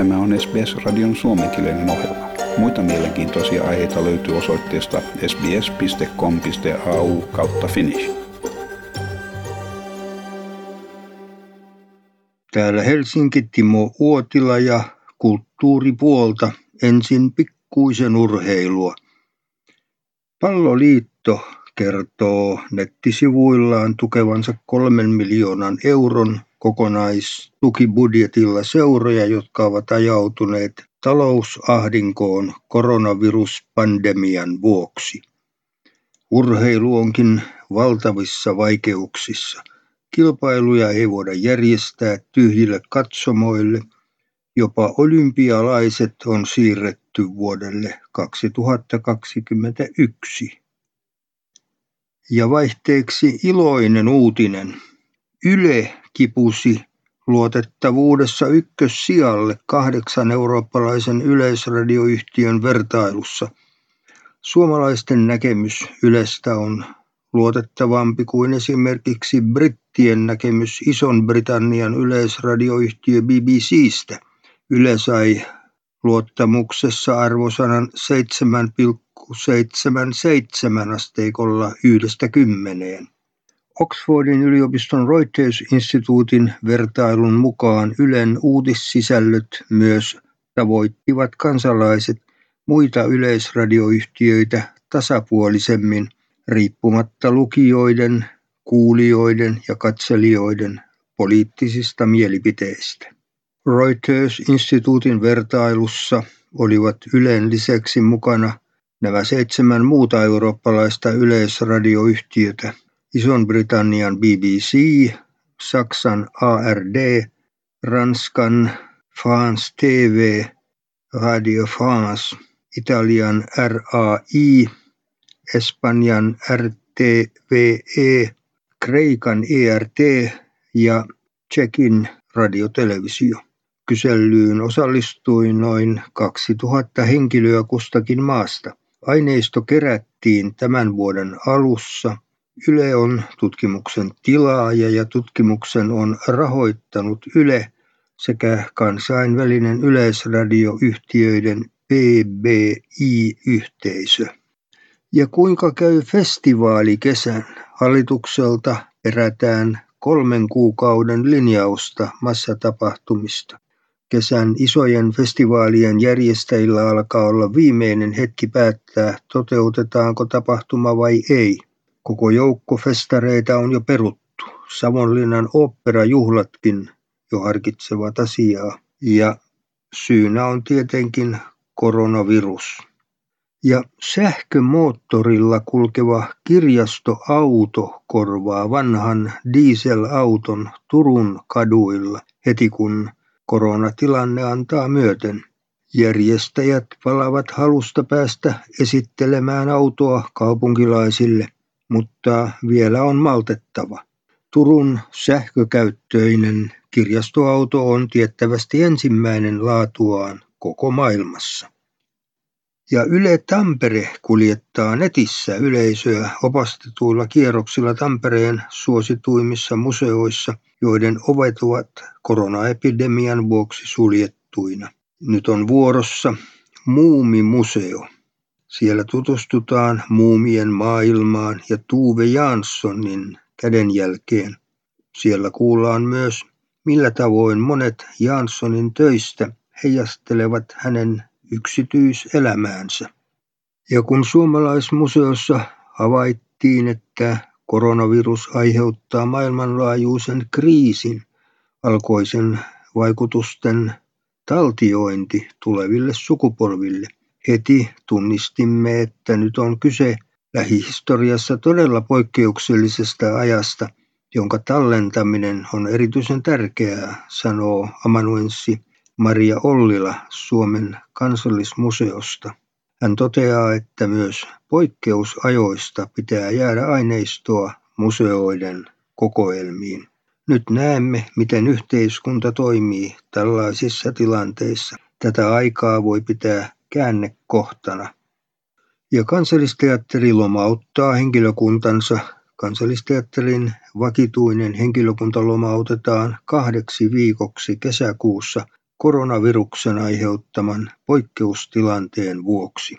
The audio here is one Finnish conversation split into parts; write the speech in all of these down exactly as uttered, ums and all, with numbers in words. Tämä on S B S-radion suomenkielinen ohjelma. Muita mielenkiintoisia aiheita löytyy osoitteesta sbs piste com piste a u kautta finnish. Täällä Helsinki, Timo Uotila ja kulttuuripuolta ensin pikkuisen urheilua. Palloliitto kertoo nettisivuillaan tukevansa kolmen miljoonan euron kokonaistukibudjetilla seuroja, jotka ovat ajautuneet talousahdinkoon koronaviruspandemian vuoksi. Urheilu onkin valtavissa vaikeuksissa. Kilpailuja ei voida järjestää tyhjille katsomoille. Jopa olympialaiset on siirretty vuodelle kaksituhattakaksikymmentäyksi. Ja vaihteeksi iloinen uutinen. Yle kipusi luotettavuudessa ykkössijalle kahdeksan eurooppalaisen yleisradioyhtiön vertailussa. Suomalaisten näkemys Ylestä on luotettavampi kuin esimerkiksi brittien näkemys Ison-Britannian yleisradioyhtiö B B C:stä. Yle sai luottamuksessa arvosanan seitsemän pilkku seitsemänkymmentäseitsemän asteikolla yhdestä kymmeneen. Oxfordin yliopiston Reuters-instituutin vertailun mukaan Ylen uutissisällöt myös tavoittivat kansalaiset muita yleisradioyhtiöitä tasapuolisemmin riippumatta lukijoiden, kuulijoiden ja katselijoiden poliittisista mielipiteistä. Reuters-instituutin vertailussa olivat Ylen lisäksi mukana nämä seitsemän muuta eurooppalaista yleisradioyhtiötä. Ison-Britannian B B C, Saksan A R D, Ranskan France T V, Radio France, Italian R A I, Espanjan R T V E, Kreikan E R T ja Tsekin radiotelevisio. Kyselyyn osallistui noin kaksituhatta henkilöä kustakin maasta. Aineisto kerättiin tämän vuoden alussa. Yle on tutkimuksen tilaaja ja tutkimuksen on rahoittanut Yle sekä kansainvälinen yleisradioyhtiöiden B B I-yhteisö. Ja kuinka käy festivaalikesän? Hallitukselta perätään kolmen kuukauden linjausta massatapahtumista. Kesän isojen festivaalien järjestäjillä alkaa olla viimeinen hetki päättää, toteutetaanko tapahtuma vai ei. Koko joukko festareita on jo peruttu. Savonlinnan oopperajuhlatkin jo harkitsevat asiaa. Ja syynä on tietenkin koronavirus. Ja sähkömoottorilla kulkeva kirjastoauto korvaa vanhan dieselauton Turun kaduilla heti kun koronatilanne antaa myöten. Järjestäjät palavat halusta päästä esittelemään autoa kaupunkilaisille. Mutta vielä on maltettava. Turun sähkökäyttöinen kirjastoauto on tiettävästi ensimmäinen laatuaan koko maailmassa. Ja Yle Tampere kuljettaa netissä yleisöä opastetuilla kierroksilla Tampereen suosituimmissa museoissa, joiden ovet ovat koronaepidemian vuoksi suljettuina. Nyt on vuorossa Muumimuseo. Siellä tutustutaan muumien maailmaan ja Tove Janssonin kädenjälkeen. Siellä kuullaan myös, millä tavoin monet Janssonin töistä heijastelevat hänen yksityiselämäänsä. Ja kun Suomalaismuseossa havaittiin, että koronavirus aiheuttaa maailmanlaajuisen kriisin, alkoi sen vaikutusten taltiointi tuleville sukupolville. Heti tunnistimme, että nyt on kyse lähihistoriassa todella poikkeuksellisesta ajasta, jonka tallentaminen on erityisen tärkeää, sanoo amanuenssi Maria Ollila Suomen kansallismuseosta. Hän toteaa, että myös poikkeusajoista pitää jäädä aineistoa museoiden kokoelmiin. Nyt näemme, miten yhteiskunta toimii tällaisissa tilanteissa. Tätä aikaa voi pitää käännekohtana. Ja Kansallisteatteri lomauttaa henkilökuntansa. Kansallisteatterin vakituinen henkilökunta lomautetaan kahdeksi viikoksi kesäkuussa koronaviruksen aiheuttaman poikkeustilanteen vuoksi.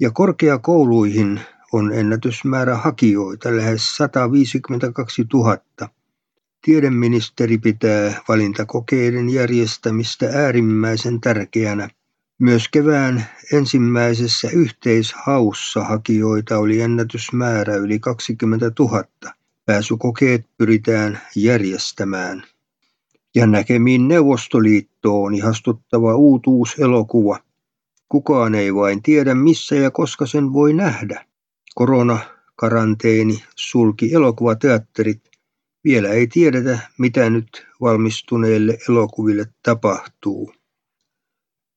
Ja korkeakouluihin on ennätysmäärä hakijoita, lähes sata viisikymmentäkaksi tuhatta. Tiedeministeri pitää valintakokeiden järjestämistä äärimmäisen tärkeänä. Myös kevään ensimmäisessä yhteishaussa hakijoita oli ennätysmäärä yli kaksikymmentätuhatta. Pääsykokeet pyritään järjestämään. Ja näkemiin Neuvostoliittoon ihastuttava uutuuselokuva. Kukaan ei vain tiedä missä ja koska sen voi nähdä. Koronakaranteeni sulki elokuvateatterit. Vielä ei tiedetä, mitä nyt valmistuneille elokuville tapahtuu.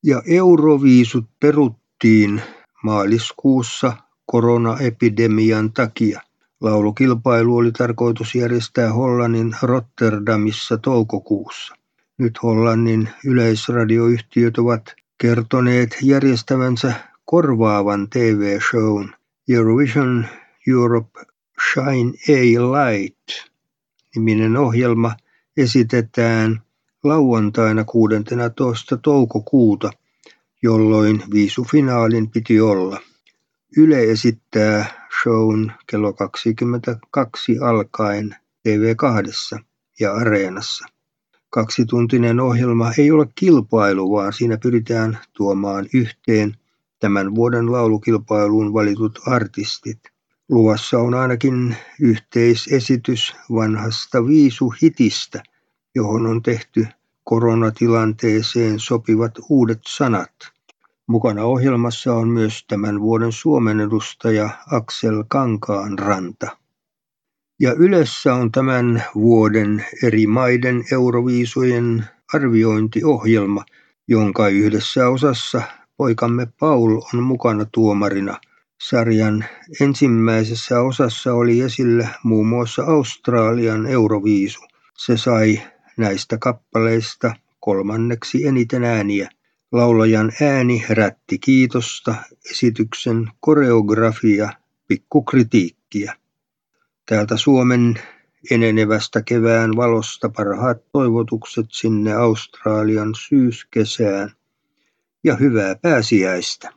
Ja euroviisut peruttiin maaliskuussa koronaepidemian takia. Laulukilpailu oli tarkoitus järjestää Hollannin Rotterdamissa toukokuussa. Nyt Hollannin yleisradioyhtiöt ovat kertoneet järjestävänsä korvaavan T V-shown Eurovision Europe Shine A Light. Niminen ohjelma esitetään lauantaina kuudestoista toukokuuta, jolloin viisufinaalin piti olla. Yle esittää shown kello kaksikymmentäkaksi alkaen T V kaksi ja Areenassa. Kaksituntinen ohjelma ei ole kilpailu, vaan siinä pyritään tuomaan yhteen tämän vuoden laulukilpailuun valitut artistit. Luvassa on ainakin yhteisesitys vanhasta viisuhitistä, johon on tehty koronatilanteeseen sopivat uudet sanat. Mukana ohjelmassa on myös tämän vuoden Suomen edustaja Aksel Kankaanranta. Ja Ylessä on tämän vuoden eri maiden euroviisujen arviointiohjelma, jonka yhdessä osassa poikamme Paul on mukana tuomarina. Sarjan ensimmäisessä osassa oli esillä muun muassa Australian euroviisu. Se sai näistä kappaleista kolmanneksi eniten ääniä. Laulajan ääni herätti kiitosta, esityksen koreografia pikkukritiikkiä. Täältä Suomen enenevästä kevään valosta parhaat toivotukset sinne Australian syyskesään ja hyvää pääsiäistä.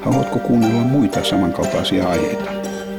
Haluatko kuunnella muita samankaltaisia aiheita?